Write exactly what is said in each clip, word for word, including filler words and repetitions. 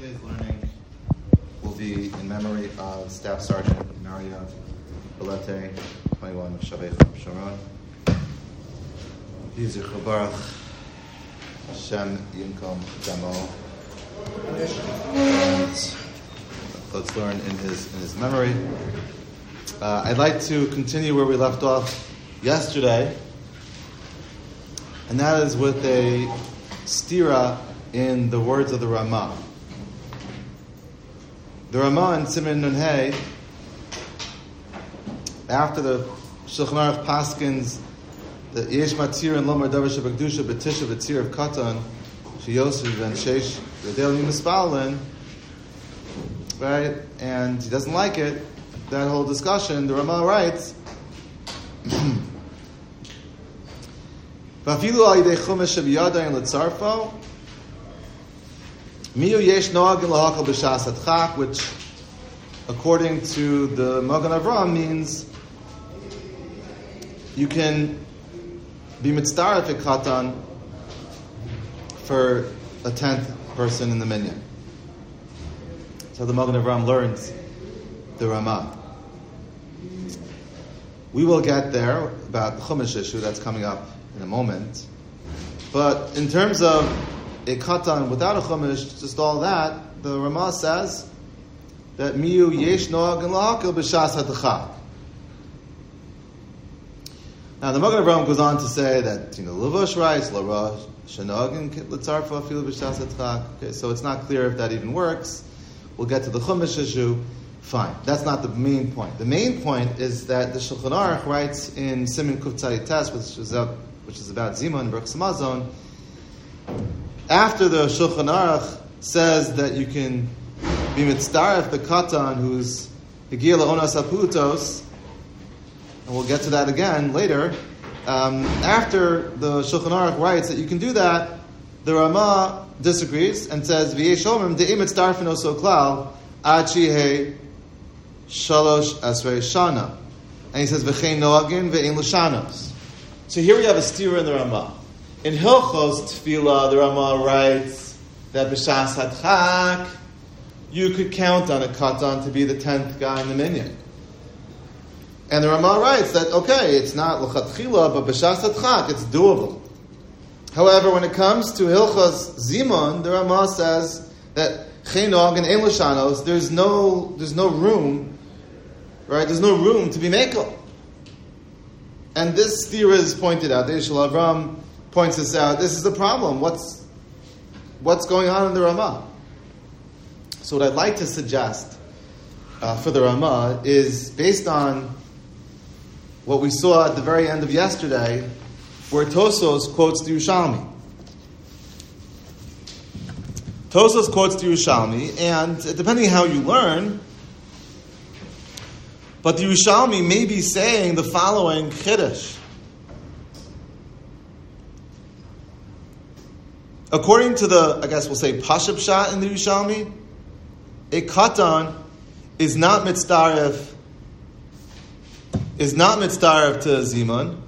Today's learning will be in memory of Staff Sergeant Naria Belete, twenty-one of Shabbat Sharon. Yizir Chabarach, Hashem Yinkom Damo. And let's learn in his in his memory. Uh, I'd like to continue where we left off yesterday, and that is with a stira in the words of the Rama. The Rama in Siman Nunhei, after the Shulchan Aruch Paskins, the Yesh Matir and Lomar Davar Shabakdusha B'Tisha B'Tir of Katan, Shiyosef and Shesh, the Daily Mispalin, right? And he doesn't like it, that whole discussion. The Rama writes, which, according to the Magen Avraham, means you can be mitzdaref a katan for a tenth person in the minyan. So the Magen Avraham learns the Rama. We will get there about the Chumash issue that's coming up in a moment. But in terms of a katan without a chumash, just all that, the Rama says that miu yesh noag and la'akil b'shas hadachak. Now the Magen Avraham goes on to say that, you know, Levush writes la'rosh shenoag and l'tzarfa afilu b'shas hadachak. Okay, so it's not clear if that even works. We'll get to the chumash issue. Fine, that's not the main point. The main point is that the Shulchan Aruch writes in Siman Kuftzai Tes, which is up, which is about Zima and Berksamazon, after the Shulchan Aruch says that you can be mitzdaref the katan who's higil onas aputos, and we'll get to that again later. Um, after the Shulchan Aruch writes that you can do that, the Rama disagrees and says v'yesh omrim de'im mitzdaref no so klal achihe shalosh asrei shana, and he says v'chein noagin v'ein l'shanos. So here we have a stira in the Rama. In Hilchos Tefillah, the Rama writes that b'shas hadchak, you could count on a katan to be the tenth guy in the minyan. And the Rama writes that, okay, it's not l'chatchila, but b'shas hadchak, it's doable. However, when it comes to Hilchos Zimun, the Rama says that chenog and ein l'shanos, there's no, there's no room, right? There's no room to be mekel. And this theory is pointed out. The Eishelah Avram points this out. This is the problem. What's what's going on in the Rama? So what I'd like to suggest uh, for the Rama is based on what we saw at the very end of yesterday, where Tosos quotes the Yerushalmi. Tosos quotes the Yerushalmi, and depending on how you learn, but the Yerushalmi may be saying the following chiddush. According to the, I guess we'll say, Pashup Shah in the Yerushalmi, a katan is not mitzdaref, is not mitzdaref to Zimun,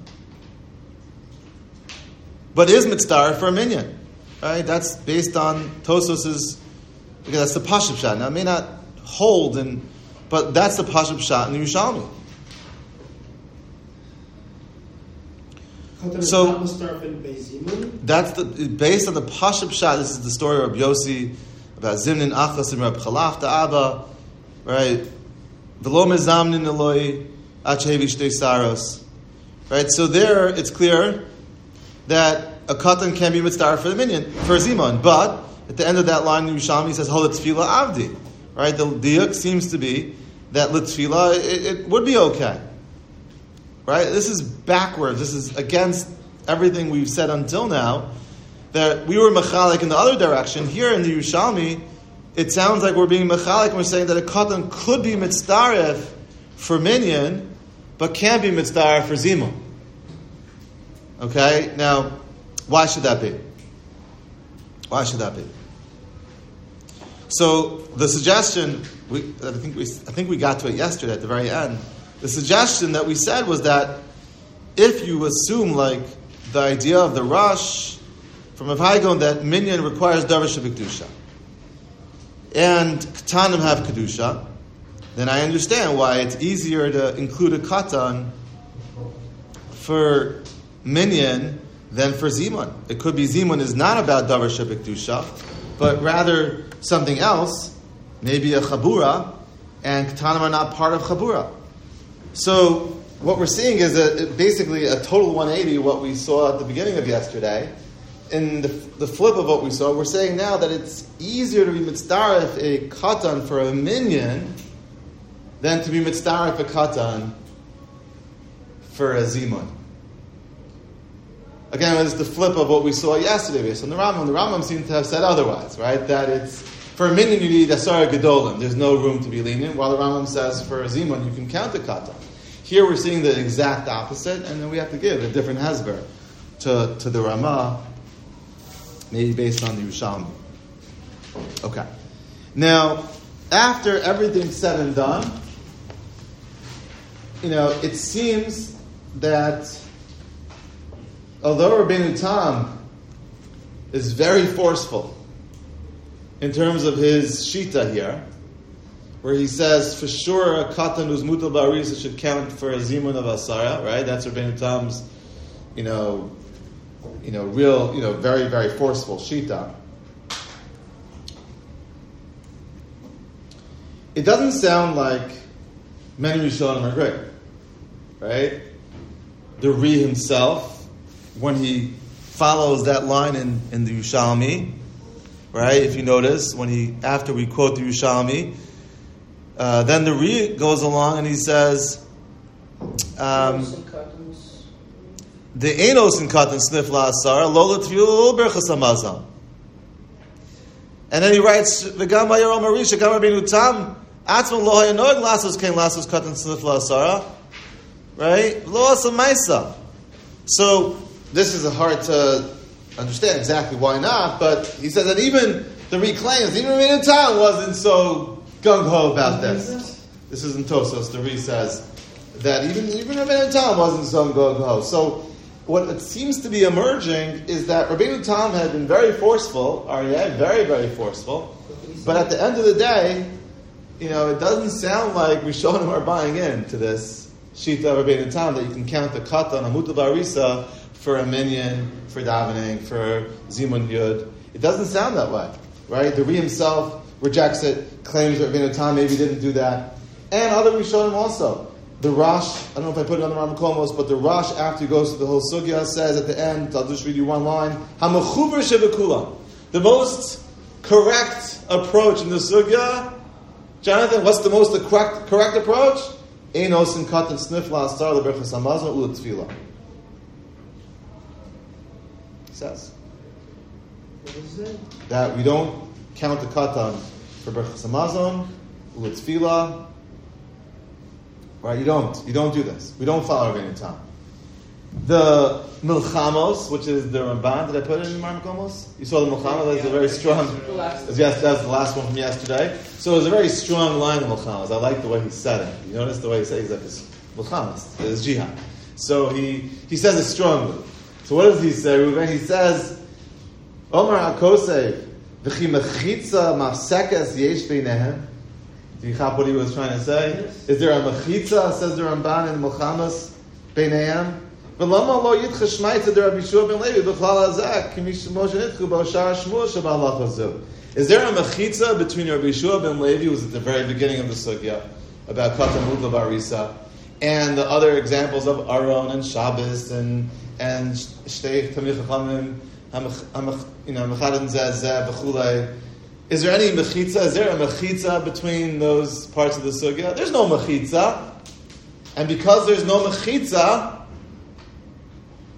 but is mitzdaref for a minyan. Right? That's based on Tosos's, because that's the Pashup Shah. Now it may not hold, and but that's the Pashup Shah in the Yerushalmi. So that's the based on the Pashup Shah. This is the story of Rabbi Yossi about Zimnin Achas and Reb Chalaf the Abba, right? V'lo mezamnin Eloi achevi shtei saros, right? So there, it's clear that a katan can be mitzdaref for the minyan for Zimun, but at the end of that line, Yerushalmi says hol tefila avdi, right? The diuk seems to be that l'tefila it, it would be okay. Right? This is backwards. This is against everything we've said until now, that we were mechalik in the other direction. Here in the Yerushalmi, it sounds like we're being mechalik and we're saying that a katan could be mitzdaref for minyan, but can't be mitzdaref for zimun. Okay? Now, why should that be? Why should that be? So, the suggestion, we, I think we, I think we got to it yesterday at the very end. The suggestion that we said was that if you assume, like, the idea of the Rosh from Avhaigon, that minyan requires Davar Shabikdusha. and Ketanim have Kedusha, then I understand why it's easier to include a Katan for Minyan than for Zimun. It could be Zimun is not about Davar Shebekdusha, but rather something else, maybe a Chabura, and Ketanim are not part of Chabura. So what we're seeing is a, basically a total one eighty, what we saw at the beginning of yesterday. In the, the flip of what we saw, we're saying now that it's easier to be mitzdarif a katan for a minyan than to be mitzdarif a katan for a zimun. Again, it's the flip of what we saw yesterday based on the Rambam. The Rambam seemed to have said otherwise, right? That it's for a minyan you need asara gedolim. There's no room to be lenient. While the Rambam says for a zimun you can count a katan. Here we're seeing the exact opposite, and then we have to give a different hasber to to the Rama. Maybe based on the Yerushalmi. Okay. Now, after everything's said and done, you know, it seems that although Rabbeinu Tam is very forceful in terms of his shita here, where he says, for sure, a katan who's mutal ba'arisa should count for a zimun of asara, right? That's Rabbeinu Tam's, you know, You know, real, you know, very, very forceful shita. It doesn't sound like many Rishonim agree, right? The Ri himself, when he follows that line in, in the Yerushalmi, right? If you notice, when he after we quote the Yerushalmi, uh, then the Ri goes along and he says, Um, The Enos in Katan Snif La Asara Lola Tviul Berchas Hamazon. And then he writes V'gam Ba'yerom Harisha Gam Rabbeinu Tam Atzmon Lo Hayanod Lasos Ken Lasos Katan Snif La Asara, right? Lo Asa Maisa. So this is hard to understand exactly why not, but he says that even the reclaims, even Rabbeinu Tam wasn't so gung ho about this. This isn't Tosos. The Re says that even even Rabbeinu Tam wasn't so gung ho. So what it seems to be emerging is that Rabbeinu Tam had been very forceful, Aryeh, very, very forceful, but at the end of the day, you know, it doesn't sound like Rishonim are buying in to this shita of Rabbeinu Tam that you can count the katan, a mutal b'arisa, for a minyan, for davening, for zimun yud. It doesn't sound that way, right? The Ri himself rejects it, claims that Rabbeinu Tam maybe didn't do that, and other Rishonim also. The Rosh, I don't know if I put it on the Milchamos, but the Rosh, after he goes through the whole sugya, says at the end, I'll just read you one line, HaMechuber Shebekulam. The most correct approach in the sugya, Jonathan, what's the most correct, correct approach? Enos and Katan Snif La'asar L'Berchas Hamazon U'La Tefila. He says what is it? That we don't count the Katan for Berchas Hamazon U'La Tefila. Right, you don't. You don't do this. We don't follow Rabbeinu Tam. The Milchamos, which is the Ramban, did I put it in the Milchamos? You saw the Milchamos, that's yeah, a very strong... Yes, that's the last one from yesterday. So it was a very strong line of Milchamos. I like the way he said it. You notice the way he said it? He's like, it's Milchamos, it's jihad. So he, he says it strongly. So what does he say, Ruben? He says, Omer HaKosev, V'chi mechitza mafsekas yesh beinehem. Do you have what he was trying to say? Yes. Is there a mechitza, says the Ramban in Milchamos, beinayam? V'lama lo yitcha shmaita der Rabbi Shua ben Levi b'chlal hazak kimi shemoshe nitchu ba'oshar shmuel shabbat lachazu. Is there a mechitza between Rabbi Shua ben Levi, who was at the very beginning of the sugya, about katan mutla b'arisa, and the other examples of Aron and Shabbos and and shteich tamich hachamim hamach you know mechadin zazah b'chulei. Is there any mechitza? Is there a mechitza between those parts of the sugya? There's no mechitza. And because there's no mechitza,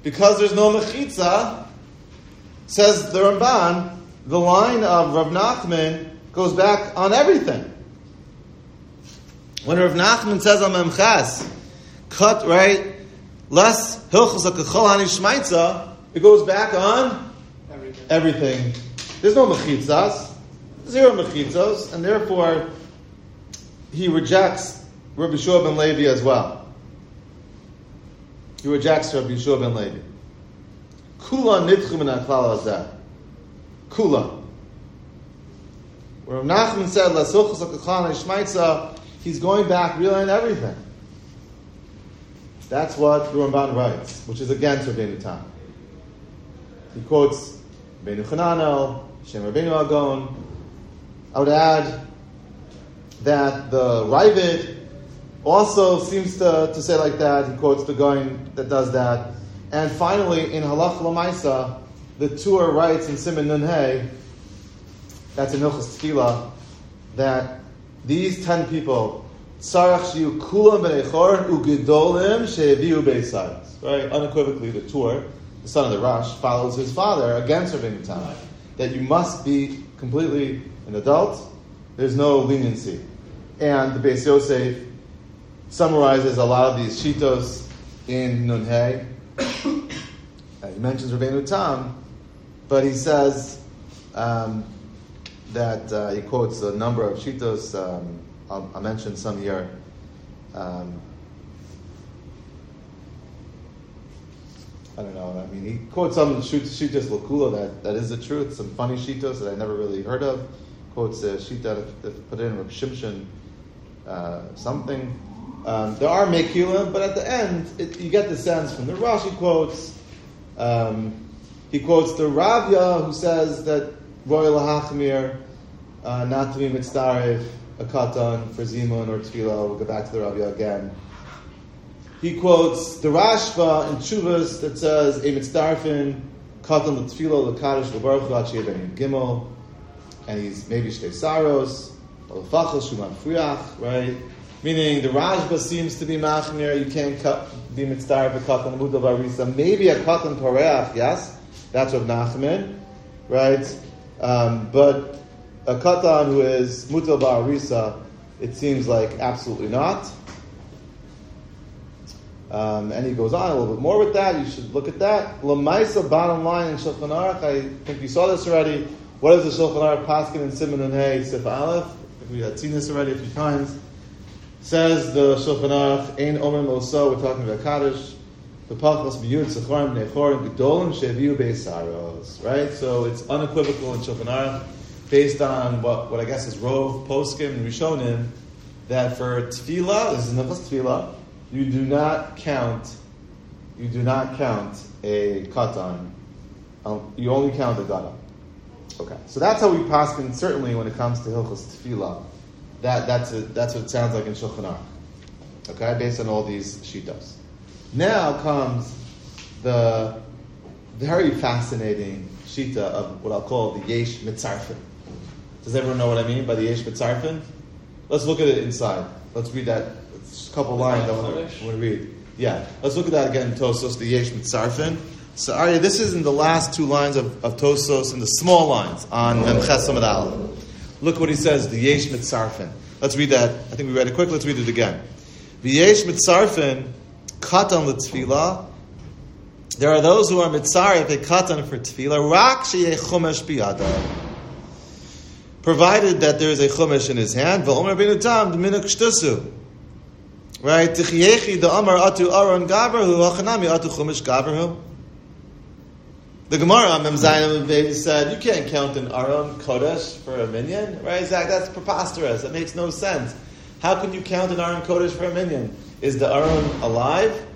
because there's no mechitza, says the Ramban, the line of Rav Nachman goes back on everything. When Rav Nachman says on Memchas, cut right, less hilchos hakechol hani shmaitza, it goes back on everything. everything. There's no mechitzas. Zero mechitzos, and therefore he rejects Rabbi Shua ben Levi as well. He rejects Rabbi Shua ben Levi. Kula nitchu min haklal hazeh. Kula. Where Nachman said, Lasuchos HaKachan HaShmaitza, he's going back, relaying everything. That's what the Ramban writes, which is against Rabbeinu Tam. He quotes Beinu Hananel, Shem Rabbeinu Agon. I would add that the Ravyah also seems to, to say like that. He quotes the Goyim that does that. And finally, in Halach L'Maisa, the Tur writes in Siman Nunhei, that's in Hilchos Tefillah, that these ten people, Sarach Shiyu Kulam B'nei Chor U'gedolim She'eviu Beisar. Right? Unequivocally, the Tur, the son of the Rosh, follows his father against Rabbeinu Tam, that you must be completely an adult. There's no leniency. And the Beis Yosef summarizes a lot of these shitos in Nunhei. He mentions Rabbeinu Tam, but he says um, that uh, he quotes a number of shitos. Um, I'll, I'll mention some here. Um, I don't know. I mean, he quotes some shitos l'kula that, that is the truth. Some funny shitos that I never really heard of. Quotes a shita that put in Reb Shimshon uh, something. Um, there are mekila, but at the end, it, you get the sense from the Rosh. He quotes, um, he quotes the Ravyah, who says that royal hachmir, uh, not to be mitzdarif, a katan for zimun or tefillah. We'll go back to the Ravyah again. He quotes the Rashba in Chuvas that says a mitzdarfin katan l'tefillah l'kadosh l'baruch v'achiyeh ben gimel, and he's maybe shtei saros or l'fachos shuman friach, right? Meaning the Rashba seems to be machmir, you can't cut, be mitzdarif a katan mudav arisa, maybe a katan pareach, yes, that's Rav Nachman, right? Um, but a katan who is mudav arisa, it seems like absolutely not. Um, and he goes on a little bit more with that, you should look at that. L'maisa, bottom line in Shulchan Aruch, I think you saw this already, what is the Shulchan Aruch paskin in Siman Nunhei Sif Aleph? If we had seen this already a few times. Says the Shulchan Aruch, Ein Omer Moso, we're talking about Kaddish, the Pachos B'yud Sechorim Nechorim Gedolim Sheviu Beisaros, right? So it's unequivocal in Shulchan Aruch, based on what, what I guess is Rov, Poskim, and Rishonim, that for Tefillah, this is Nefes Tefillah, you do not count, you do not count a Katan, um, you only count a Gadol. Okay, so that's how we Poskim, certainly when it comes to Hilchos Tefillah. That, that's, a, that's what it sounds like in Shulchan Aruch. Okay, based on all these shitos. Now comes the very fascinating shita of what I'll call the Yesh Mitzarfin. Does everyone know what I mean by the Yesh Mitzarfin? Let's look at it inside. Let's read that. It's a couple lines I want to read. Yeah, let's look at that again in Tosos, the Yesh Mitzarfin. So, Arya, this is in the last two lines of, of Tosos, in the small lines on Memches Amud Aleph. Look what he says, the Yesh Mitzarfin. Let's read that. I think we read it quick. Let's read it again. The Yesh Mitzarfin, Katan l'Tfilah. There are those who are Mitzarif, a Katan for Tfilah, Rak sheyeh Chumash biyada. Provided that there is a Chumash in his hand. V'omer Rabbeinu Tam, d'minuk shtusu. Right? T'chiyechi d'amar atu aron gaberhu, hachanami atu Chumash gaberhu. The Gemara, Mem Zayin Baby said, you can't count an Aron Kodesh for a minion, right? Zach, that's preposterous. That makes no sense. How can you count an Aron Kodesh for a minion? Is the Aron alive?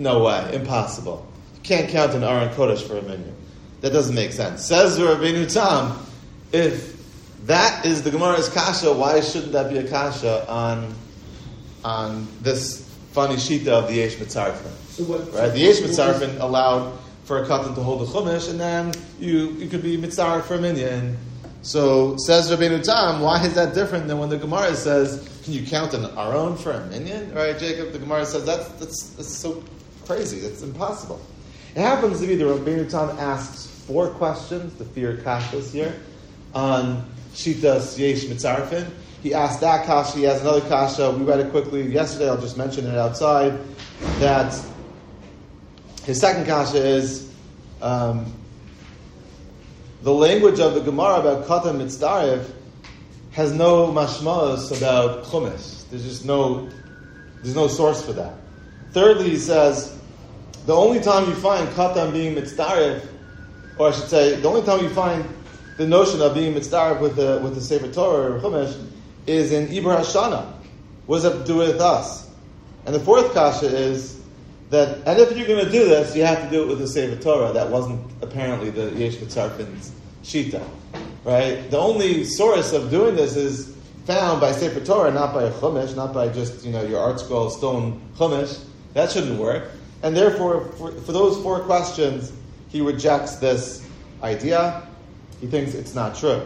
No way. Impossible. You can't count an Aron Kodesh for a minion. That doesn't make sense. Says Rabbeinu Tam, if that is the Gemara's kasha, why shouldn't that be a kasha on, on this funny shita of the Yesh Mitzarfin? So what, right? The Yesh Mitzarfin allowed for a katan to hold a chumash, and then you, you could be mitzarif for a minyan. So, says Rabbeinu Tam, why is that different than when the Gemara says, can you count an aron for a minyan? Right, Jacob, the Gemara says, that's, that's, that's so crazy, that's impossible. It happens to be that Rabbeinu Tam asks four questions, the fear kashas here, on shitas yesh mitzarifin. He asked that kasha, he has another kasha, we read it quickly yesterday, I'll just mention it outside, that his second kasha is um, the language of the Gemara about Katan Mitzdarif has no mashmas about Chumash. There's just no, there's no source for that. Thirdly, he says the only time you find Katan being Mitzdarif, or I should say, the only time you find the notion of being mitzdarif with the with the Sefer Torah or Chumash is in Ibur Hashanah. What does that have to do with us? And the fourth kasha is that, and if you're going to do this, you have to do it with the Sefer Torah. That wasn't apparently the Yesh Mitzarfin's shita, right? The only source of doing this is found by Sefer Torah, not by a Chumash, not by just, you know, your art scroll stone Chumash. That shouldn't work. And therefore, for, for those four questions, he rejects this idea. He thinks it's not true.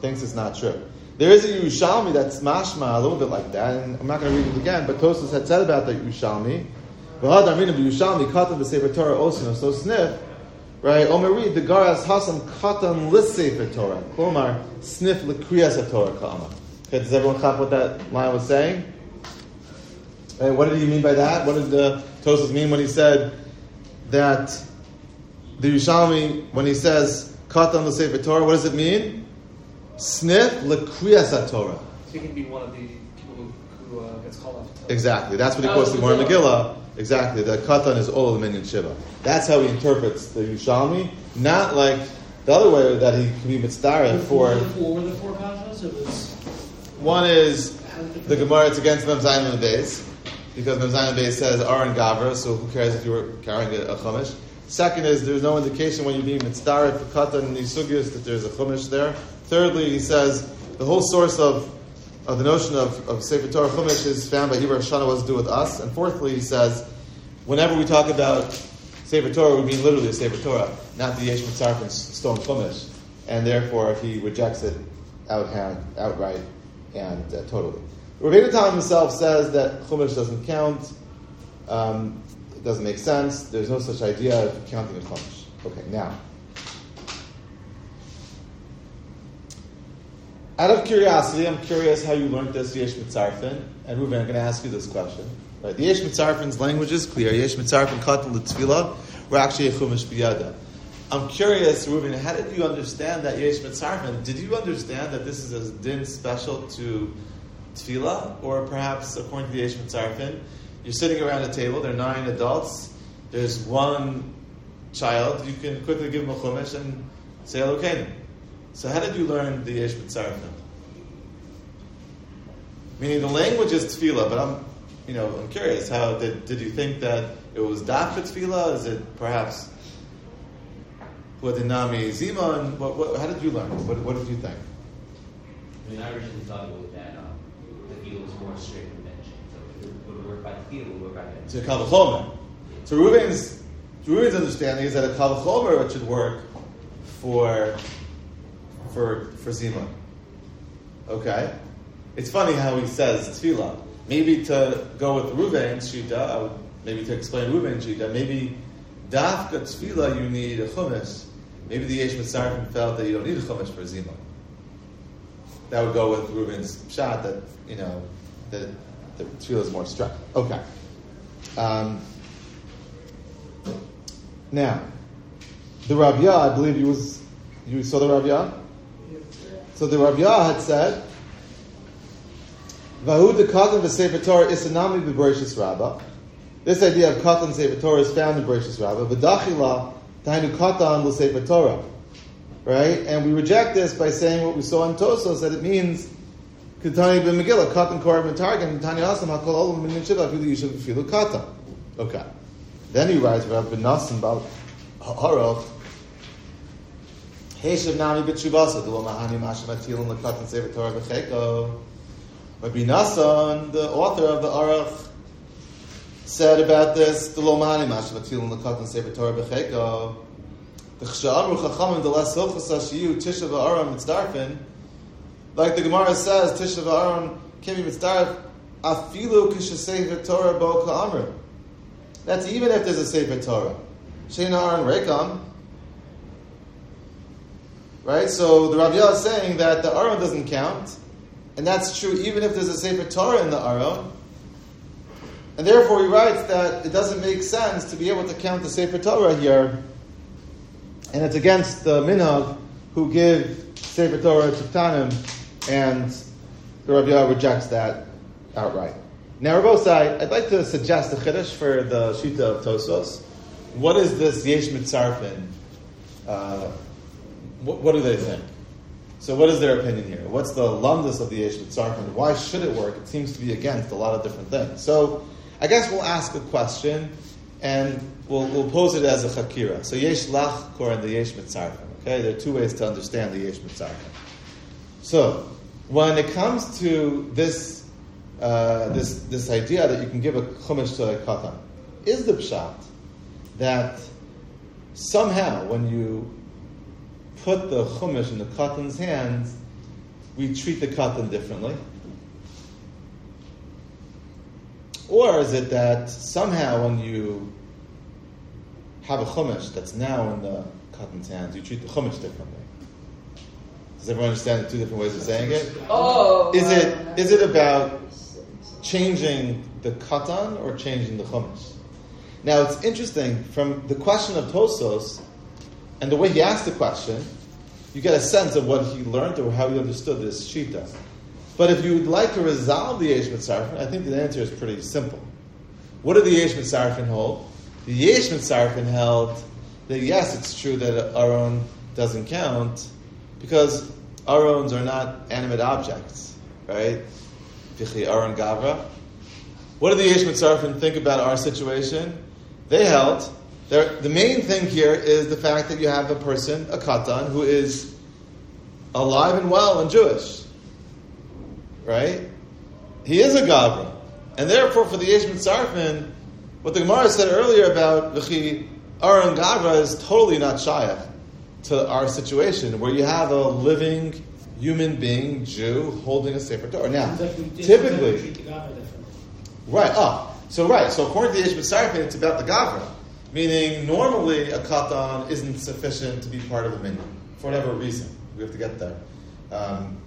Thinks it's not true. There is a Yerushalmi that's mashma a little bit like that, and I'm not going to read it again, but Tosos had said about the Yerushalmi, V'had Aminu B'Yerushalmi Katan B'Sefer Torah Osinu, so sniff, right, Omeri, the Garas Hasam Katan L'Sefer Torah, Klomar, sniff L'Kriyas Torah Kama. Okay, does everyone cop what that line was saying? And what did he mean by that? What did the Tosos mean when he said that the Yerushalmi, when he says Katan L'Sefer Torah, what does it mean? Sniff L'Kriyas Torah. So he can be one of the people who uh, gets called out. So. Exactly. That's what he quotes the Gemara Megillah. Exactly. The Katan is all of the Minyan Shiva. That's how he interprets the Yerushalmi. Not like the other way that he can be mitzdarif for. What were the four kashas? It was one is the Gemara. It's against Mem Zayin and Beis because Mem Zayin and Beis says Aron Gavra. So who cares if you were carrying a, a chumash? Second is there's no indication when you're being mitzdarif for Katan and Yisugius that there's a chumash there. Thirdly, he says the whole source of, of the notion of, of Sefer Torah Chumash is found by Ibur Hashanah, what has to do with us. And fourthly, he says whenever we talk about Sefer Torah, we mean literally Sefer Torah, not the Yesh Mitzarfin stone Chumash. And therefore, he rejects it out hand, outright and uh, totally. Rabbeinu Tam himself says that Chumash doesn't count. Um, it doesn't make sense. There's no such idea of counting a Chumash. Okay, now. Out of curiosity, I'm curious how you learned this Yesh Mitzarfin. And Reuven, I'm going to ask you this question. Right? The Yesh Mitzarfin's language is clear. Yesh Mitzarfin Katan L'Tefillah, we're actually a Chumash B'yada. I'm curious, Reuven, how did you understand that Yesh Mitzarfin? Did you understand that this is a din special to Tefillah? Or perhaps, according to the Yesh Mitzarfin, you're sitting around a table, there are nine adults, there's one child, you can quickly give him a Chumash and say, okay. So how did you learn the Yesh Mitzarfin? Meaning the language is Tefillah, but I'm, you know, I'm curious. How did did you think that it was Dafka Tefillah? Is it perhaps Huadinami Ziman? What, what? How did you learn? What, what did you think? I mean, I originally thought it was that um, the Tefillah was more straight convention, so it would work by Tefillah, it would work by Tefillah. So Kal V'Chomer. So Reuven's Reuven's understanding is that a Kal V'Chomer should work for. For for Zima. Okay? It's funny how he says Tefillah. Maybe to go with Reuven's Shita, maybe to explain Reuven's Shita, maybe Dafka Tefillah you need a Chumash. Maybe the Yesh Mitzarfin felt that you don't need a Chumash for Zima. That would go with Reuven's Pshat that, you know, that the Tefillah is more struck. Okay. Um, now, the Ravyah, I believe you was, you saw the Ravyah? So the Ravyah had said, "Vahu de katan v'sefer Torah isanami v'bereishis Rabbah." This idea of katan v'sefer Torah is found in Bereishis Rabbah. V'dachila ta'inu katan l'sefer Torah, right? And we reject this by saying what we saw in Tosos that it means katani b'megillah katan korav mitargim tani asam hakol olam min shiva afilu yishav afilu katan. Okay. Then he writes about benasim about ha'arof. Heshav nami b'tshubasa d'lo mahani mashem atilim l'katan sefer Torah v'cheko. Rabbi Nassan, the author of the Aruch, said about this d'lo mahani mashem atilim l'katan sefer Torah v'cheko. The Sha'amru chachamim d'las hilchasa shiyu tisha v'aram mitzdarfin. Like the Gemara says, tisha v'aram can be mitzdarf afilu kishasefer Torah bo ka'amru. That's even if there's a sefer Torah. Sheina aram rekam. Right, so the Ravyah is saying that the Aron doesn't count, and that's true even if there's a Sefer Torah in the Aron. And therefore he writes that it doesn't make sense to be able to count the Sefer Torah here, and it's against the Minhag who give Sefer Torah to Tanim, and the Ravyah rejects that outright. Now, Rabosai, I'd like to suggest a Chiddush for the Shita of Tosos. What is this Yesh Mitzarfin? Uh, what, what do they think? So what is their opinion here? What's the lumdus of the Eishelah Tzarkin? Why should it work? It seems to be against a lot of different things. So I guess we'll ask a question, and we'll, we'll pose it as a chakira. So Yesh Lachkor and the Yesh Mitzarkin. Okay, there are two ways to understand the Yesh Mitzarkin. So when it comes to this uh, this this idea that you can give a chumash to a katan, is the pshat that somehow when you put the chumash in the katan's hands, we treat the katan differently? Or is it that somehow when you have a chumash that's now in the katan's hands, you treat the chumash differently? Does everyone understand the two different ways of saying it? Oh, is it is it about changing the katan or changing the chumash? Now it's interesting, from the question of Tosos and the way he asked the question, you get a sense of what he learned or how he understood this shita. But if you would like to resolve the Yesh Mitzarfin, I think the answer is pretty simple. What did the Yesh Mitzarfin hold? The Yesh Mitzarfin held that yes, it's true that Aron doesn't count because Arons are not animate objects, right? Vichi Aron Gavra. What did the Yesh Mitzarfin think about our situation? They held that the main thing here is the fact that you have a person, a katan, who is alive and well and Jewish. Right? He is a Gavra. And therefore, for the Yesh Mitzarfin, what the Gemara said earlier about V'chi Aron Gavra is totally not shayach to our situation, where you have a living human being, Jew, holding a Sefer Torah. Now, typically... Right, oh, so right, so according to the Yesh Mitzarfin, it's about the Gavra. Meaning, normally, a katan isn't sufficient to be part of a minyan, for whatever reason. We have to get there um,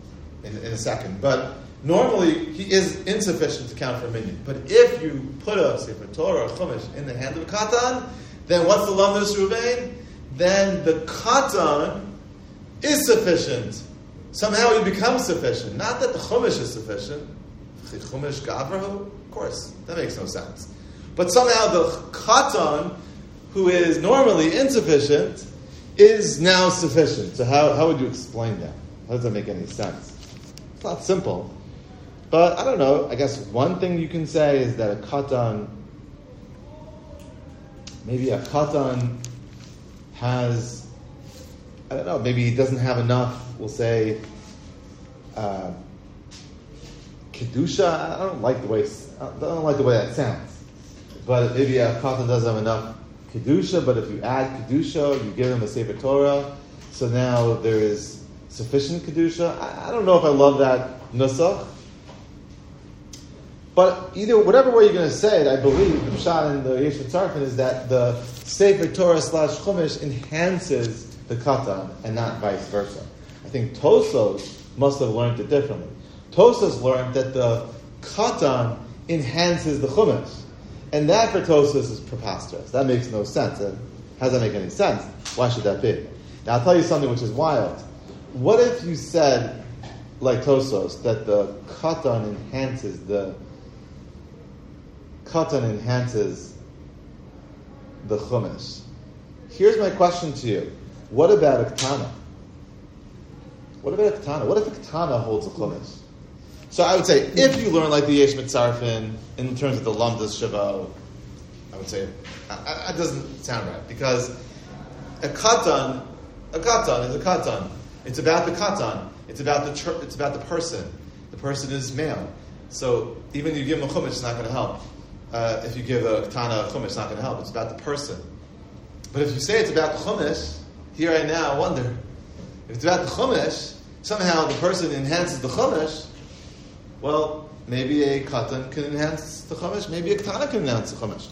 in, in a second. But... normally, he is insufficient to count for a minyan. But if you put a Sefer Torah or a Chumash in the hand of a katan, then what's the Lamdas Ruvain? Then the katan is sufficient. Somehow he becomes sufficient. Not that the Chumash is sufficient. Chumash Gavrahu? Of course. That makes no sense. But somehow the katan, who is normally insufficient, is now sufficient. So how, how would you explain that? How does that make any sense? It's not simple. But I don't know, I guess one thing you can say is that a katan, maybe a katan has, I don't know, maybe he doesn't have enough, we'll say, uh, kedusha. I don't like the way I don't like the way that sounds. But maybe a katan doesn't have enough kedusha, but if you add kedusha, you give him a Sefer Torah, so now there is sufficient kedusha. I, I don't know if I love that nusach. But either, whatever way you're going to say it, I believe, the pshat and the Yesh Mitzarfin is that the Sefer Torah slash Chumash enhances the katan and not vice versa. I think Tosos must have learned it differently. Tosos learned that the katan enhances the Chumash. And that for Tosos is preposterous. That makes no sense. How does that make any sense? Why should that be? Now I'll tell you something which is wild. What if you said, like Tosos, that the katan enhances the katan enhances the chumash? Here's my question to you. What about a katana? What about a katana? What if a katana holds a chumash? So I would say, if you learn like the Yesh Mitzarfin in terms of the Lamdas Shavo, I would say, it doesn't sound right, because a katan, a katan is a katan. It's about the katan. It's about the tr- it's about the person. The person is male. So even if you give him a chumash, it's not going to help. Uh, if you give a katana a chumash, it's not going to help. It's about the person. But if you say it's about the chumash, here and now, I wonder. If it's about the chumash, somehow the person enhances the chumash, well, maybe a katan can enhance the chumash, maybe a katana can enhance the chumash.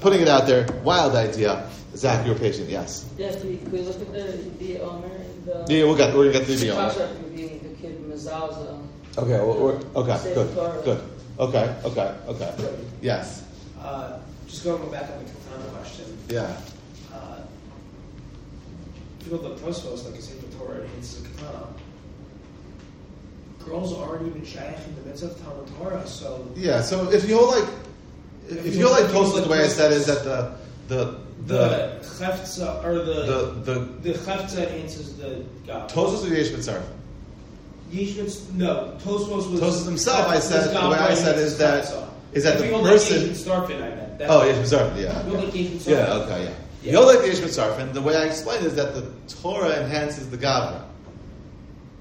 Putting it out there, wild idea. Zach, you're patient, yes? Yes, we, we look at the, the Omer and the... Yeah, we'll get, we're going to get the Omer. The kid Mazalza. Okay, well, we're, okay, good, good. Okay, okay, okay. Yes. Uh, just going back on the katana question. Yeah. Uh, people that Tosos, like you said, the Torah enhances the katana. Girls aren't even shaykh in the midst of Tana Torah, so... Yeah, so if you hold like... If, if you hold like Tosos, the way I said is that the the The Chefza, or the the the Chefza answers the God. Tosos or Yesh Mitzar? Yesh Mitzar, no. Tosos was Tosos himself. I said the way I said is that is that the person. Starfin, I meant. Oh, Yesh Mitzar, yeah. Yeah, okay, yeah. Yeah. Yolek Yesh Mitzarfin. The way I explained is that the Torah enhances the Gavra,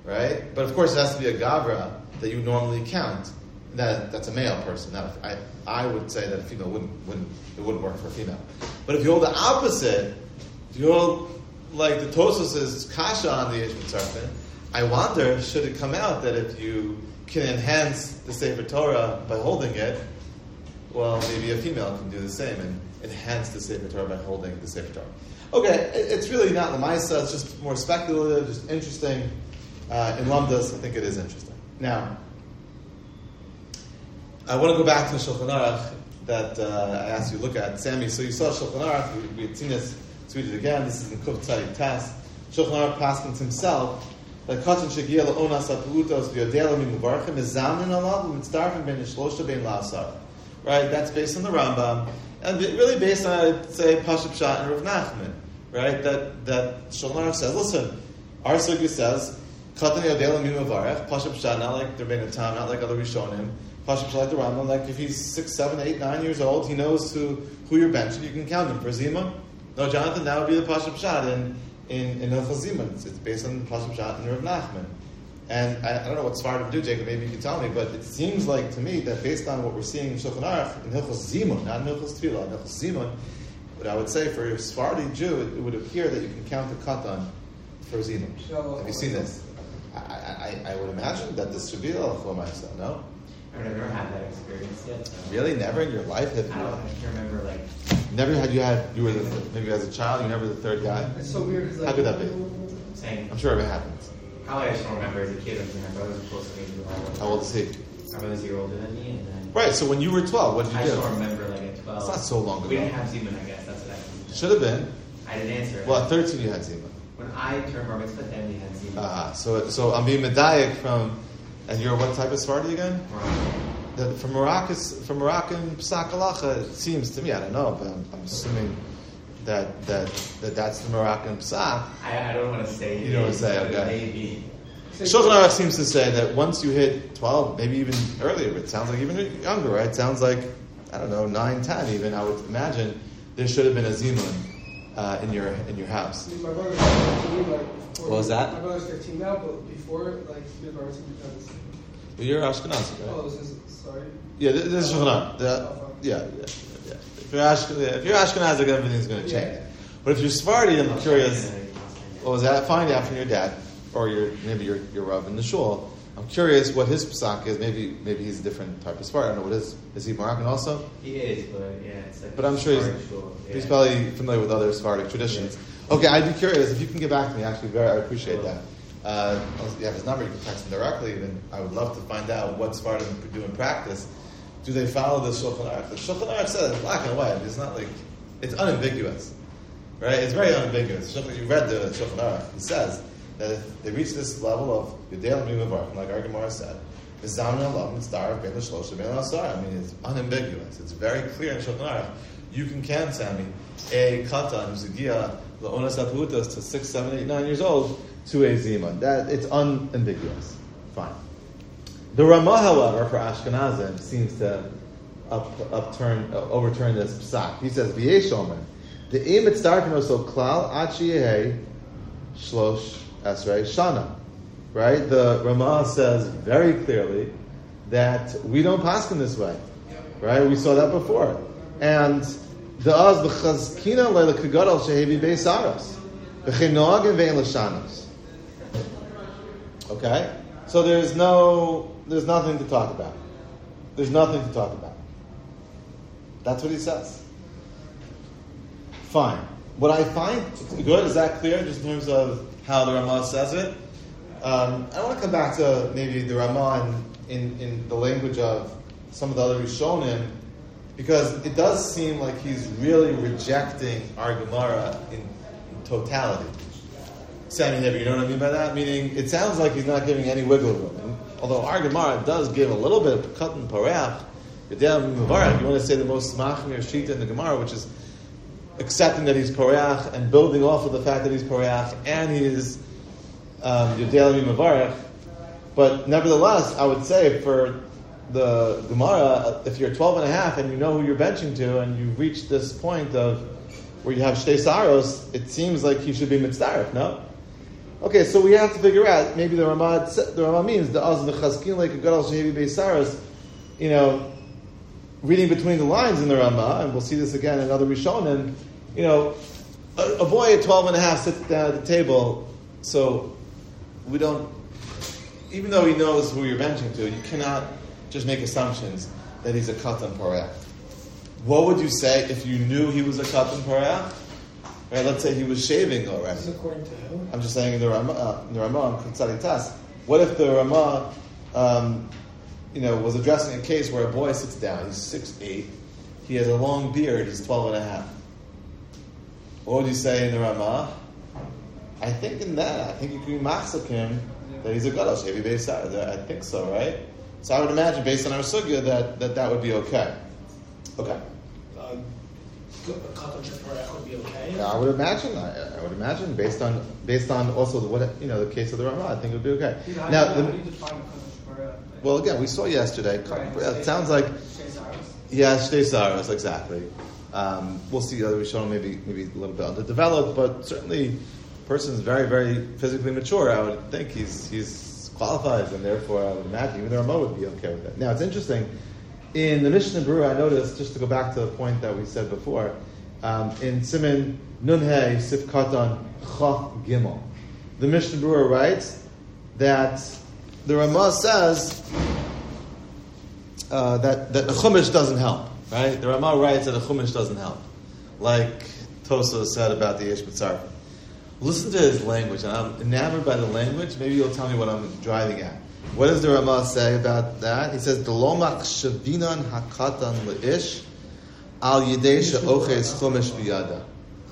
right? But of course, it has to be a Gavra that you normally count. That that's a male person. Now, I I would say that a female wouldn't wouldn't it wouldn't work for a female. But if you're the opposite, if you're like the Tosos is kasha on the Yesh Mitzarfin, I wonder should it come out that if you can enhance the Sefer Torah by holding it, well maybe a female can do the same and enhance the Sefer Torah by holding the Sefer Torah. Okay, it, it's really not lamaisa. It's just more speculative, just interesting. Uh, in Lamdas, I think it is interesting. Now. I want to go back to the Shulchan Aruch that uh, I asked you to look at. Sammy, so you saw Shulchan Aruch, we, we had seen this, let's read it again, this is in Kuf Tzadi Tess. Shulchan Aruch Paskins himself, that Katan Shegiel Onas Apulutos V'yodela Mimubarchim is Zamnin Allah Mitzdarfim Ben Shlosha Ben La'asar. Right, that's based on the Rambam, and really based on, I'd say, Pasha Pshat and Rav Nachman. Right, that, that Shulchan Aruch says, listen, our Sugya says, Katan Yodela Mimubarch, Pasha Pshat, not like the Rabbeinu Tam, not like other Rishonim, Pasha like the Rambam, like if he's six, seven, eight, nine years old, he knows who, who you're benching. You can count him for Zima. No, Jonathan, that would be the Pasha Pshat in in in Hilchos Zima. It's, it's based on the Pasha Pshat in Rav Nachman. And I, I don't know what Sfardim do, Jacob. Maybe you can tell me. But it seems like to me that based on what we're seeing in Shulchan Aruch in Hilchos Zima, not in Hilchos Tefillah, in Hilchos Zima, what I would say for a Sephardi Jew, it, it would appear that you can count the Katan for Zima. Have you seen this? I I, I would imagine that this should be for myself. No. I've never had that experience yet. So. Really? Never in your life? Have you? I don't know. I can remember, like... Never had you had... You were the, maybe as a child, you never the third guy? It's so weird. How like, could that be? Same. I'm sure it happens. Probably I just don't remember as a kid. I mean, my brother was close to me. How old is he? My brother's a year older than me. And then right, so when you were twelve, what did you I do? I just don't remember, like, at twelve. It's not so long ago. We didn't have Zeman, I guess. That's what I remember. Should have been. I didn't answer it. Well, at thirteen, you had Zeman. When I turned bar mitzvah, then we had Zeman. Ah, uh, so, so I'm being medayek from... And you're what type of Sephardi again? Moroccan. From Moroccan, from Moroccan P'sak Halacha, it seems to me, I don't know, but I'm, I'm assuming that, that that that's the Moroccan P'sak. I, I don't want to say. You don't want to say, okay. Maybe. Shulchan Aruch seems to say that once you hit twelve, maybe even earlier, but it sounds like even younger, right? It sounds like, I don't know, nine, ten even, I would imagine, there should have been a Zimun uh, in your in your house. My brother's fifteen, like, what was that? My brother's fifteen now, but before, like, he was already because... You're Ashkenazi, right? Oh, this is, sorry. Yeah, this, this is Shulchan Aruch. Oh, yeah, yeah, yeah. If you're Ashkenazi, yeah, Ashkenaz, like, everything's going to change. Yeah. But if you're Sephardi, I'm curious, what was that? Find out from your dad, or your maybe your your Rav in the shul. I'm curious what his Pesach is. Maybe maybe he's a different type of Sephardi. I don't know what is. Is he Moroccan also? He is, but yeah. It's like but I'm sure he's, yeah. he's probably familiar with other Sephardic traditions. Yeah. Okay, I'd be curious. If you can get back to me, actually, very, I appreciate that. Uh, you have his number, you can text him directly, and I would love to find out what Sephardim do in practice. Do they follow the Shulchan Aruch? The Shulchan Aruch said it's black and white. It's not like, it's unambiguous, right? It's very unambiguous. You read the Shulchan Aruch. He says that if they reach this level of Yodel Mimavark, like our Gemara said, I mean, it's unambiguous. It's very clear in Shulchan Aruch. You can count, Sammy, a Katan, Zegiya, Leonas Aputas to six, seven, eight, nine years old, to a Zeman. That it's unambiguous. Fine. The Rama, however, for Ashkenazim, seems to up, upturn, uh, overturn this psak. He says, "V'yesh omer, the emet starkin oso klal achiyeh shlosh esrei shana." Right. The Rama says very clearly that we don't paskin this way. Right. We saw that before. And the az b'chazkina le'le kagadol shehevi beisaros b'chinogim ve'in l'shanos. Okay, so there's no, there's nothing to talk about. There's nothing to talk about. That's what he says. Fine. What I find good, is that clear, just in terms of how the Rama says it? Um, I want to come back to maybe the Rama in, in, in the language of some of the other Rishonim, because it does seem like he's really rejecting our Gemara in, in totality. Sammy Nevi, you know what I mean by that? Meaning, it sounds like he's not giving any wiggle room. Although our Gemara does give a little bit of cut and parach. You want to say the most machmir shita in the Gemara, which is accepting that he's Koreach and building off of the fact that he's Koreach and he is um, Yodalami Mavarech. But nevertheless, I would say for the Gemara, if you're twelve and a half and you know who you're benching to and you've reached this point of where you have Shtei Saros, it seems like he should be Mitzaref, no? Okay, so we have to figure out, maybe the Ramad, the Ramad means the Az v'chaskin like a gadol shehevi beis saros, you know, reading between the lines in the Rama, and we'll see this again in other Rishonim, you know, a, a boy at twelve and a half sits down at the table, so we don't, even though he knows who you're benching to, you cannot just make assumptions that he's a katan pareach. What would you say if you knew he was a katan pareach? Right, let's say he was shaving already. This is according to who? I'm just saying in the Ramah, uh, in the Ramah, in Kutzalitas. What if the Ramah, um, you know, was addressing a case where a boy sits down, he's six eight, he has a long beard, he's twelve and a half. What would you say in the Ramah? I think in that, I think you can be machzik him that he's a gadol shehevi beis saros. I think so, right? So I would imagine, based on our sugya, that, that that would be okay. Okay. Would be okay. I would imagine. I, I would imagine based on based on also the, what you know the case of the Rama. I think it would be okay. Dude, how now, do you, the, how do you define Katan? Well, again, we saw yesterday. Right. It sounds like yeah, Shtei Saros, exactly. Um, we'll see the other Rishonim maybe maybe a little bit underdeveloped, but certainly, person's very very physically mature. I would think he's he's qualified, and therefore I would imagine even the Rama would be okay with that. Now it's interesting. In the Mishnah Berurah, I noticed, just to go back to the point that we said before, um, in Siman Nunhei, Sif Katan, Chaf Gimel, the Mishnah Berurah writes that the Rama says uh, that, that the Chumash doesn't help, right? The Rama writes that the Chumash doesn't help, like Tosos said about the Yesh B'Tzar. Listen to his language, and I'm enamored by the language. Maybe you'll tell me what I'm driving at. What does the Rama say about that? He says, "D'lo machshavinan hakatan leish al yidei she'oches chumash biyada."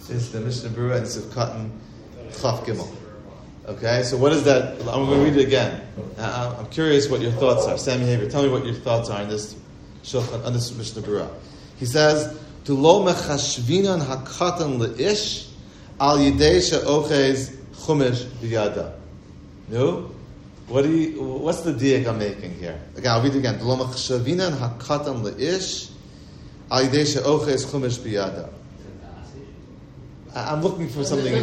It's the Mishnah Berurah and Sif Katan Chaf Gimel. Okay, so what is that? I'm going to read it again. Uh, I'm curious what your thoughts are, Sammy Haber. Tell me what your thoughts are on this Shulchan, on this Mishnah Berurah. He says, "D'lo machshavinan hakatan leish al yidei she'oches chumash biyada." No. What do you, what's the diak I'm making here? Again, I'll read it again. I'm looking for something,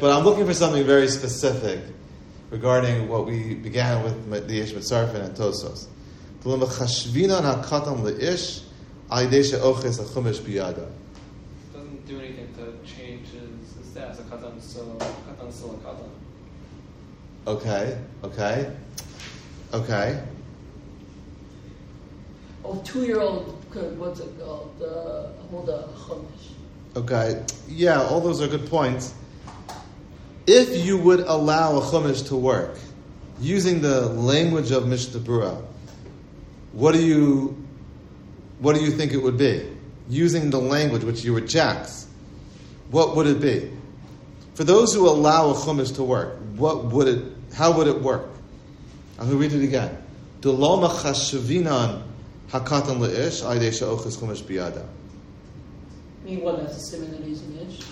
but I'm looking for something very specific regarding what we began with the Yesh B'Tzarfin and Tosos. Doesn't do anything to change his status. A katan, so katan, still a katan. Okay, okay, okay. Oh, two-year-old could, what's it called? Uh, hold a chumash. Okay, yeah, all those are good points. If you would allow a chumash to work, using the language of Mishnah Berurah, what do you, what do you think it would be? Using the language which you reject, what would it be? For those who allow a chumash to work, what would it? How would it work? I'm going to read it again. I mean, what, that's a simon that he's an ish?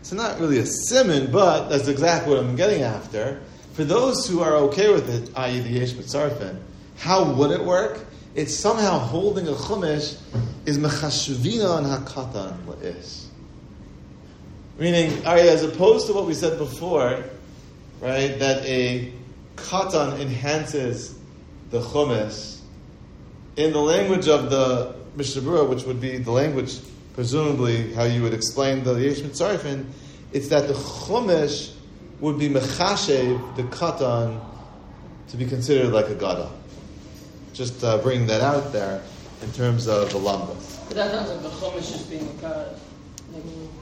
It's not really a simon, but that's exactly what I'm getting after. For those who are okay with it, that is the Yesh B'Tzarfin, how would it work? It's somehow holding a chumash is mechashvinan hakatan le'ish. Meaning, as opposed to what we said before, right, that a katan enhances the chumash, in the language of the Mishnah Berurah, which would be the language, presumably, how you would explain the Yesh Mitzarfin, it's that the chumash would be mechashev, the katan, to be considered like a gada. Just uh, bringing that out there in terms of the lambdas. But that sounds like the chumash is being a gada.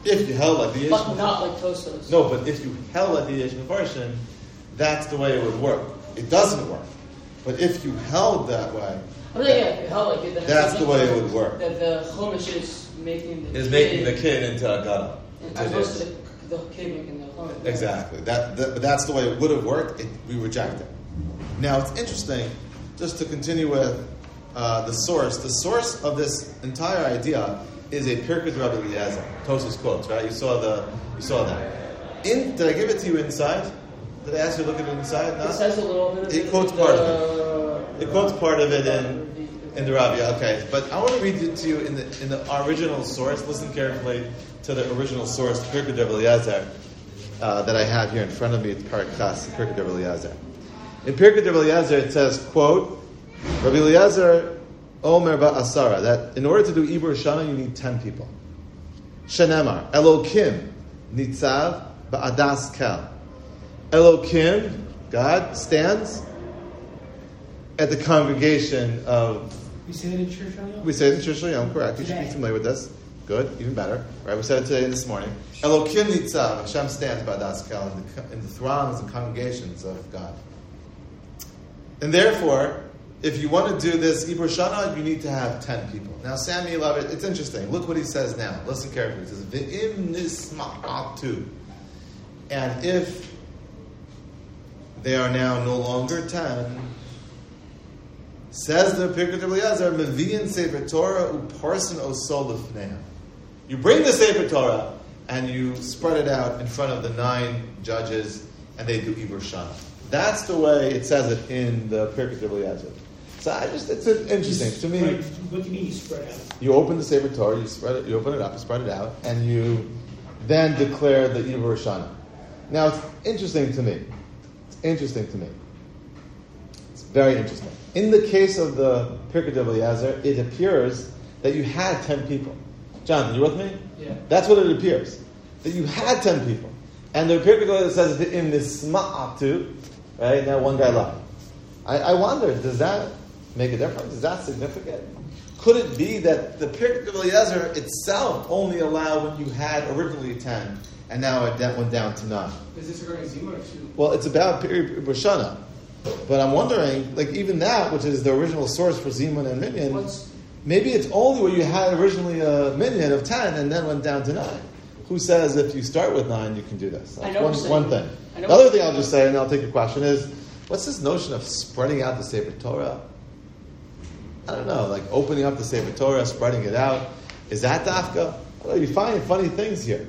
If you held like the Yesh, but not like Tosos. No, but if you held like the Yesh Mefarshin, that's the way it would work. It doesn't work, but if you held that way, I mean, that, yeah, if you held like it, that that's the way it would work. That the Chumash is making the is kid, making the kid into a gadol. As opposed to the, the kid making the Chumash. Exactly. That, that that's the way it would have worked. It, we reject it. Now it's interesting. Just to continue with uh, the source, the source of this entire idea is a Pirkei d'Rabbi Eliezer. Tosos quotes, right? You saw the, you saw that. In, did I give it to you inside? Did I ask you to look at it inside? No? It says a little bit. Of it quotes the, part of it. It quotes part of it in in the Ravyah. Okay, but I want to read it to you in the in the original source. Listen carefully to the original source, Pirkei d'Rabbi Eliezer, uh, that I have here in front of me. It's Parak Ches, Pirkei d'Rabbi Eliezer. In Pirkei d'Rabbi Eliezer, it says, "Quote, Rabbi Eliezer." Omer ba'asara, that in order to do Ibur Shana, you need ten people. Shenemar, Elokim, Nitzav, ba'adas kel. Elokim, God, stands at the congregation of... We say that in Church Shana? We say it in Church Shana, I'm correct. Today. You should be familiar with this. Good, even better. Right, we said it today and this morning. Elokim Nitzav, Hashem stands ba'adas kel in the, in the throngs and congregations of God. And therefore... if you want to do this Ibur Shana, you need to have ten people. Now, Sammy Lavid, it's interesting. Look what he says now. Listen carefully. He says, V'im nisma'atu. And if they are now no longer ten, says the Pirkei d'Rabbi Eliezer, Mevi'in Sefer Torah uparsin osol lefnei. You bring the Sefer Torah and you spread it out in front of the nine judges and they do Ibur Shana. That's the way it says it in the Pirkei d'Rabbi Eliezer. So I just—it's interesting to me. What do you mean you spread out? You open the Sefer Torah, you spread it, you open it up, you spread it out, and you then declare the Ibur Shana. Now it's interesting to me. It's interesting to me. It's very interesting. In the case of the Pirkei d'Rabbi Eliezer, it appears that you had ten people. John, you with me? Yeah. That's what it appears, that you had ten people, and the Pirkei d'Rabbi Eliezer says the im nisma'atu. Right now, one guy left. I, I wonder, does that make a difference? Is that significant? Could it be that the Pirkei d'Rabbi Eliezer itself only allowed when you had originally ten, and now it went down to nine? Is this regarding Zimur? Well, it's about Ibur Shana, but I'm wondering, like even that, which is the original source for Zimun and Minyan, What's... maybe it's only where you had originally a Minyan of ten and then went down to nine. Who says if you start with nine, you can do this? That's one, one thing. The other thing I'll just say, and I'll take your question, is what's this notion of spreading out the Sefer Torah? I don't know, like opening up the Sefer Torah, spreading it out. Is that dafka? Well, you find funny things here.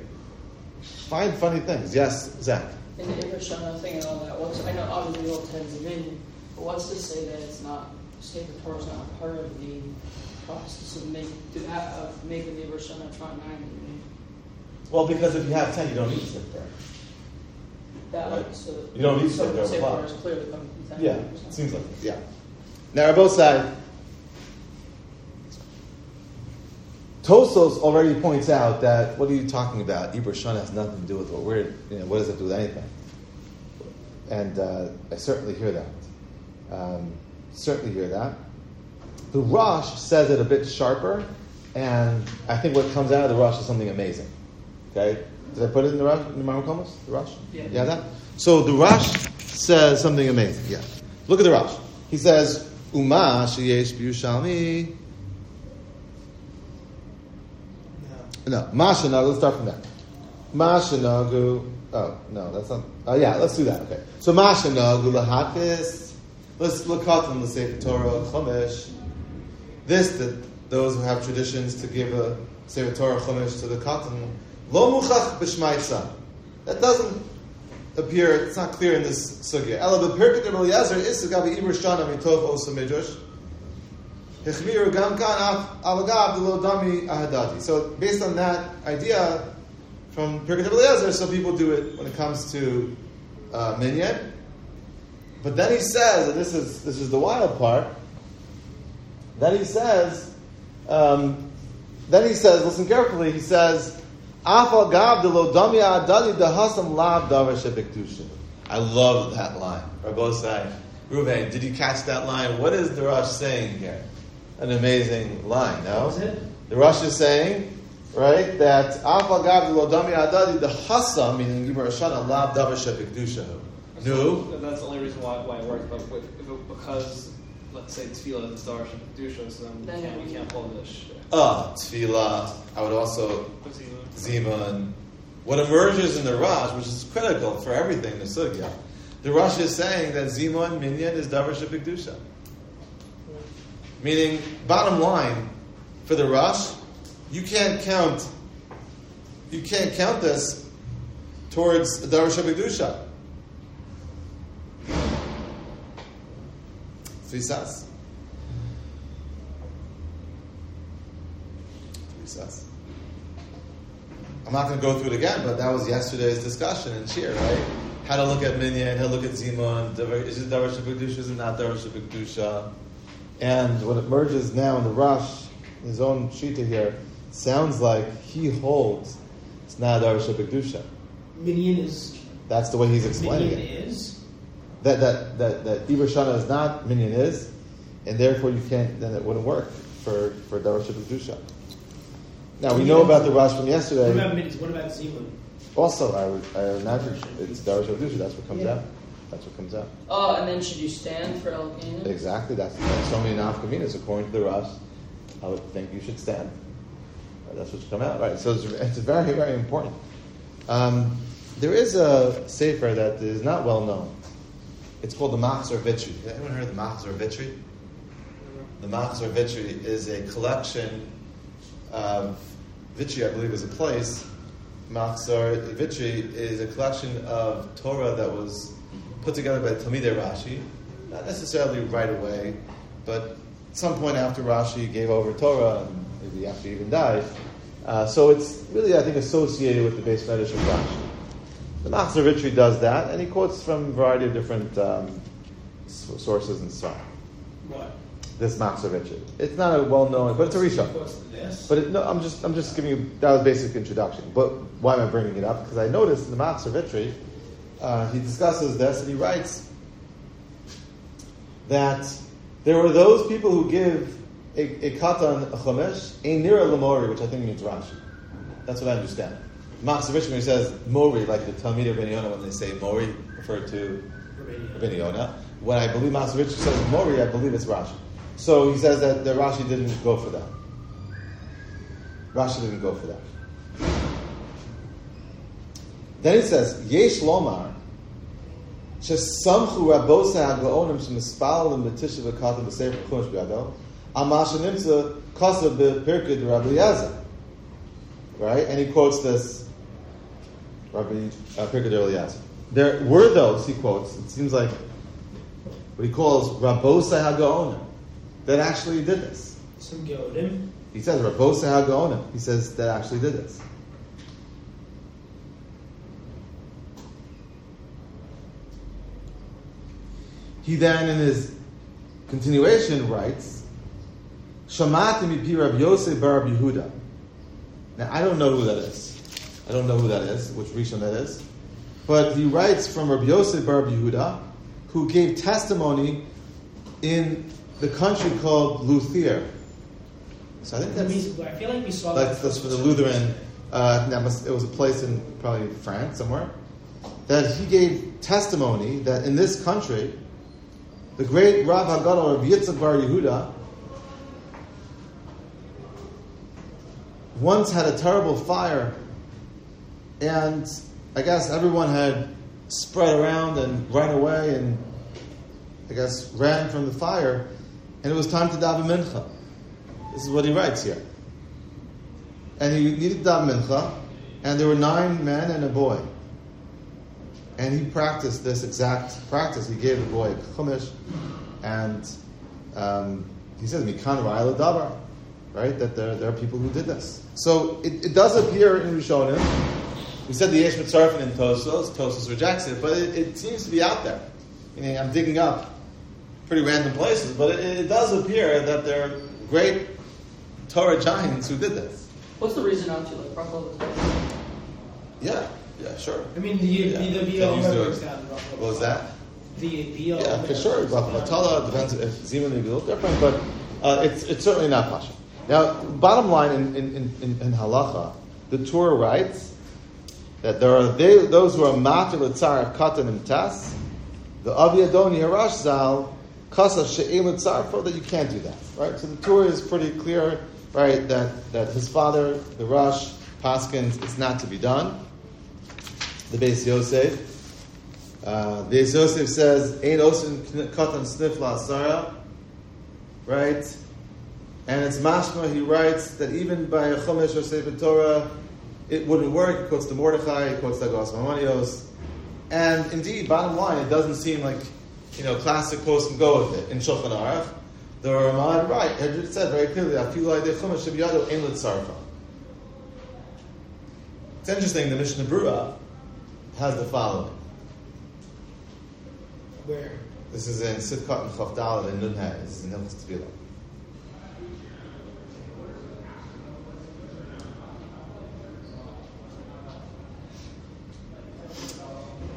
Find funny things. Yes, Zach? In the Ibur Shana thing and all that, what's, I know obviously all tens of in, but what's to say that it's not, Sefer Torah is not part of the process of, make, of making the Ibur Shana try nine? Well, because if you have ten, you don't need to sit there. That, right? So you don't need to sit there. Clear, yeah, it seems like it. Yeah. Now, on both sides, Tosos already points out that what are you talking about? Ibur Shana has nothing to do with what we're, you know, what does it do with anything? And uh, I certainly hear that. Um, certainly hear that. The Rosh says it a bit sharper, and I think what comes out of the Rosh is something amazing. Okay, did I put it in the Rosh? In the Milchamos? The Rosh? Yeah. Yeah, that? So the Rosh says something amazing. Yeah. Look at the Rosh. He says, Uma sheyesh b'Yerushalmi. No. No. Mashanagu. Let's start from that. Mashanagu. Oh, no, that's not. Oh, yeah, let's do that. Okay. So Mashanagu lahafis. Let's look out from the Sefer Torah Chumash. This, that those who have traditions to give a Sefer Torah Chumash to the Katan. Lo muchach b'shmaisa. That doesn't appear, it's not clear in this sugya. Ela b'Pirkei d'Rabbi Eliezer is gabi Ibur Shana mitov osa midrash. Hechmiru gam kan alagav d'lo dami ahadati. So based on that idea from Pirkei d'Rabbi Eliezer, so people do it when it comes to uh, minyan. But then he says, and this is this is the wild part. Then he says, um, then he says, listen carefully. He says. I love that line. Rabosai, Ruben, did you catch that line? What is the Rosh saying here? An amazing line, no? What is it? The Rosh is saying, right, that meaning no? That's the only reason why, why it works, but it, because, let's say, Tefillah is the Rosh of Kedusha, so then we can't, we can't pull this. Ah, uh, Tefillah, I would also... Zimun. What emerges in the Rosh, which is critical for everything, the Sugya, the Rosh is saying that Zimun Minyan is Davar Shebikdusha. Meaning, bottom line, for the Rosh, you can't count you can't count this towards a Darash HaBedusha. Trisas. Trisas. I'm not going to go through it again, but that was yesterday's discussion in Shir, right? How to look at Minyan, how to look at Zimun, is it Darash HaBedusha, is it not Darash HaBedusha? And what emerges now in the Rosh, his own shita here, sounds like he holds it's not Darash HaBedusha. Minyan is... That's the way he's explaining it. Minyan is... That that that that Iber Shana is not, Minyan is, and therefore you can't, then it wouldn't work for, for Darash HaBedusha. Now, we minyan, know about the Rosh from yesterday. What about Minyan? What about Zimun? Also, I would I imagine it's Darash HaBedusha. That's what comes yeah. out. That's what comes out. Oh, and then should you stand for El Kanan? Exactly. That's, that's so many nafkaminas. According to the Rosh, I would think you should stand. That's what's come out. Right. So it's, it's very, very important. Um, there is a sefer that is not well known. It's called the Machzor Vitry. Has anyone heard of the Machzor Vitry? The Machzor Vitry is a collection of... Vitry, I believe, is a place. Machzor Vitry is a collection of Torah that was put together by Talmidei Rashi, not necessarily right away, but at some point after Rashi gave over Torah, and maybe after he even died. Uh, so it's really, I think, associated with the Beis Medrash of Rashi. The Machzor Vitry does that, and he quotes from a variety of different um, sources and so on. What? This Machzor Vitry. It's not a well-known, but it's a Rishon. But it, no, I'm just, I'm just giving you that was basic introduction. But why am I bringing it up? Because I noticed in the Machzor Vitry, Uh, he discusses this, and he writes that there were those people who give a, a katan a chomesh, a nira lemori, which I think means Rashi. That's what I understand. Machzor Vitry says mori, like the Talmidei Rabbeinu Yonah, when they say mori, refer to Rabbeinu Yonah. When I believe Machzor Vitry says mori, I believe it's Rashi. So he says that, that Rashi didn't go for that. Rashi didn't go for that. Then it says, Yesh Lomar, Shesamchu Rabosa Haggaonim Shemespal and Betisha V'Katam B'Sefer Chumash B'Yado, Amashanimsa Kasa B'Pirkei d'Rabbi Eliezer. Right? And he quotes this, Rabbi uh, Pirkei d'Rabbi Eliezer. There were those, he quotes, it seems like what he calls Rabosa Haggaonim, that actually did this. Some Geonim? He says Rabosa Haggaonim. He says that actually did this. He then, in his continuation, writes, Shamati mipi Rabbi Yosef bar Rabbi Yehuda. Now, I don't know who that is. I don't know who that is, which Rishon that is. But he writes from Rabbi Yosef bar Rabbi Yehuda, who gave testimony in the country called Luthier. So I think that's... I feel like we saw that. That's, that's for the Lutheran... Uh, that must, it was a place in probably France somewhere. That he gave testimony that in this country... The great Rav Hagadol, Rabbi Yitzchak bar Yehuda, once had a terrible fire, and I guess everyone had spread around and ran away, and I guess ran from the fire, and it was time to daven mincha. This is what he writes here. And he needed to daven mincha, and there were nine men and a boy. And he practiced this exact practice. He gave the boy a chumash, and um, he says, "Mikan ra'ayla davar," right? That there, there are people who did this. So it, it does appear in Rishonim. We said the Yesh Mitzarfin in Tosos. Tosos rejects it, but it, it seems to be out there. I mean, I'm digging up pretty random places, but it, it does appear that there are great Torah giants who did this. What's the reason not to like Ruffalo? Yeah. Yeah, sure. I mean, the yeah. the B L works out in Buffalo. What was that? The B L. Yeah, for sure. Buffalo Tala depends if Zeman may be a little different, but uh, it's it's certainly not Pasha. Now, bottom line in in, in, in halacha, the Torah writes that there are they, those who are matir l'tzar katan imtas, the Aviadoni Harash Zal kasa she'im l'tzar for that you can't do that, right? So the Torah is pretty clear, right? That that his father, the Rosh, paskins, it's not to be done. The Beis Yosef. Uh, the Beis Yosef says, "Ein osin katan snif la asara." Right? And it's mashma, he writes, that even by a Chumash or Sefer Torah, it wouldn't work. He quotes the Mordechai, he quotes the Agos Maimonides. And indeed, bottom line, it doesn't seem like, you know, classic quotes can go with it. In Shulchan Aruch, the Ramban right, had said very clearly, Afilu Adei Chumash Shabiyado Ein L'Tzarfa. It's interesting, the Mishnah Berurah has the following. Where? This is in Sitkat and Chavdal and Nunhei. This is in Hilchos Tefillah.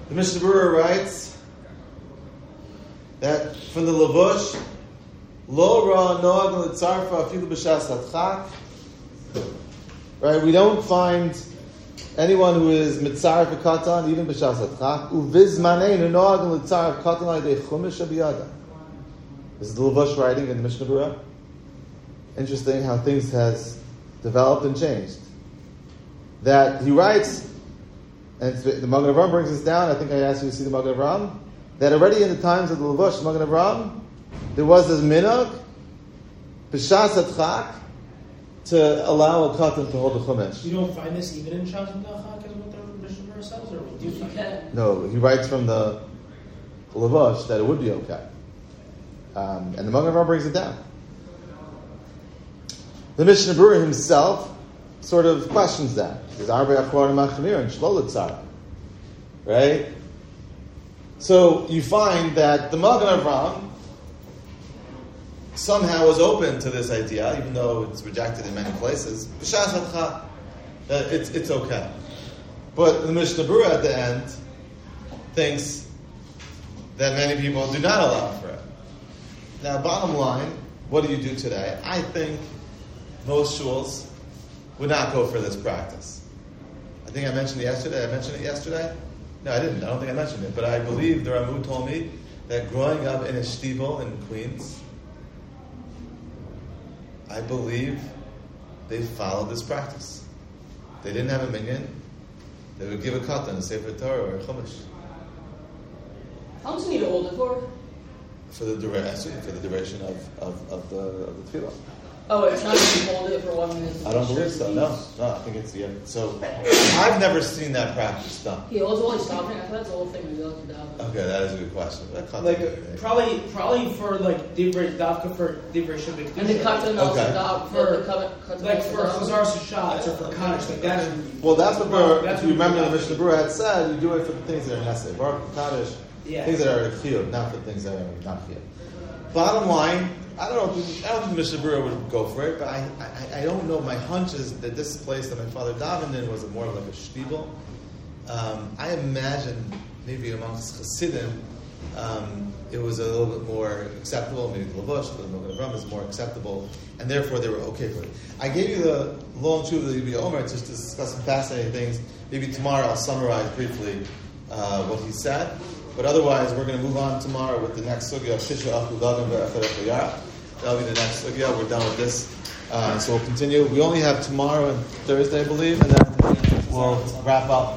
The Mishnah Berurah writes that from the Levush, Lo ra noag l'tzarfa afilu b'shas hadchak. Right, we don't find anyone who is mitzarf katan even b'shas hadchak. Uvizmaneinu noag l'tzarf katan l'idei chumash abiyada. This is the Levush writing in the Mishnah Berurah. Interesting how things has developed and changed. That he writes. And the Magen Avraham brings this down. I think I asked you to see the Magen Avraham. That already in the times of the Levush, Magen Avraham, there was this minhag, b'shas hadchak, to allow a katan to hold the chumash. You don't find this even in Shas hadchak as what the Mishnah Berurah says, or do you find? No, he writes from the Levush that it would be okay. Um, and the Magen Avraham brings it down. The Mishnah Berurah himself sort of questions that. Right? So you find that the Magen Avraham somehow was open to this idea, even though it's rejected in many places. Uh, it's, it's okay. But the Mishnah Berurah at the end thinks that many people do not allow for it. Now, bottom line, what do you do today? I think most shuls would not go for this practice. I think I mentioned it yesterday. I mentioned it yesterday? No, I didn't. I don't think I mentioned it. But I believe the Ramu told me that growing up in a shtibel in Queens, I believe they followed this practice. They didn't have a minion. They would give a katan, a Sefer Torah, or a chumash. How long do you need to hold it for? For the duration, for the duration of, of, of the of the tefillah. Oh, it's not that you hold it for one minute. I don't believe so, no. No, I think it's the end. So, I've never seen that practice done. He holds only stopping. I thought that's the whole thing. Okay, that is a good question. That like, probably probably for, like, Dibra Davka for Dibra Shabbat. And the Katan also Davka for, like, for Chazar Sashat or for Kaddish, like that. Well, that's what Berurah, if you remember the Mishnah Berurah had said, you do it for the things that are necessary. Baruch Kaddish, things that are chiyuv, not for things that are not chiyuv. Bottom line, I don't know. If, I don't think Mishnah Berurah would go for it, but I, I, I don't know. My hunch is that this place that my father davened in was more like a shtibel. Um, I imagine maybe amongst Hasidim, um, it was a little bit more acceptable. Maybe the Levush, but the Magen Avraham is more acceptable, and therefore they were okay for it. I gave you the long truth of the Yibia Omer just to discuss some fascinating things. Maybe tomorrow I'll summarize briefly uh, what he said. But otherwise, we're going to move on tomorrow with the next sugya of Tisha Aku Dagam Ve'Acharecha. That'll be the next sugya. We're done with this. Uh, so we'll continue. We only have tomorrow and Thursday, I believe, and then we'll wrap up.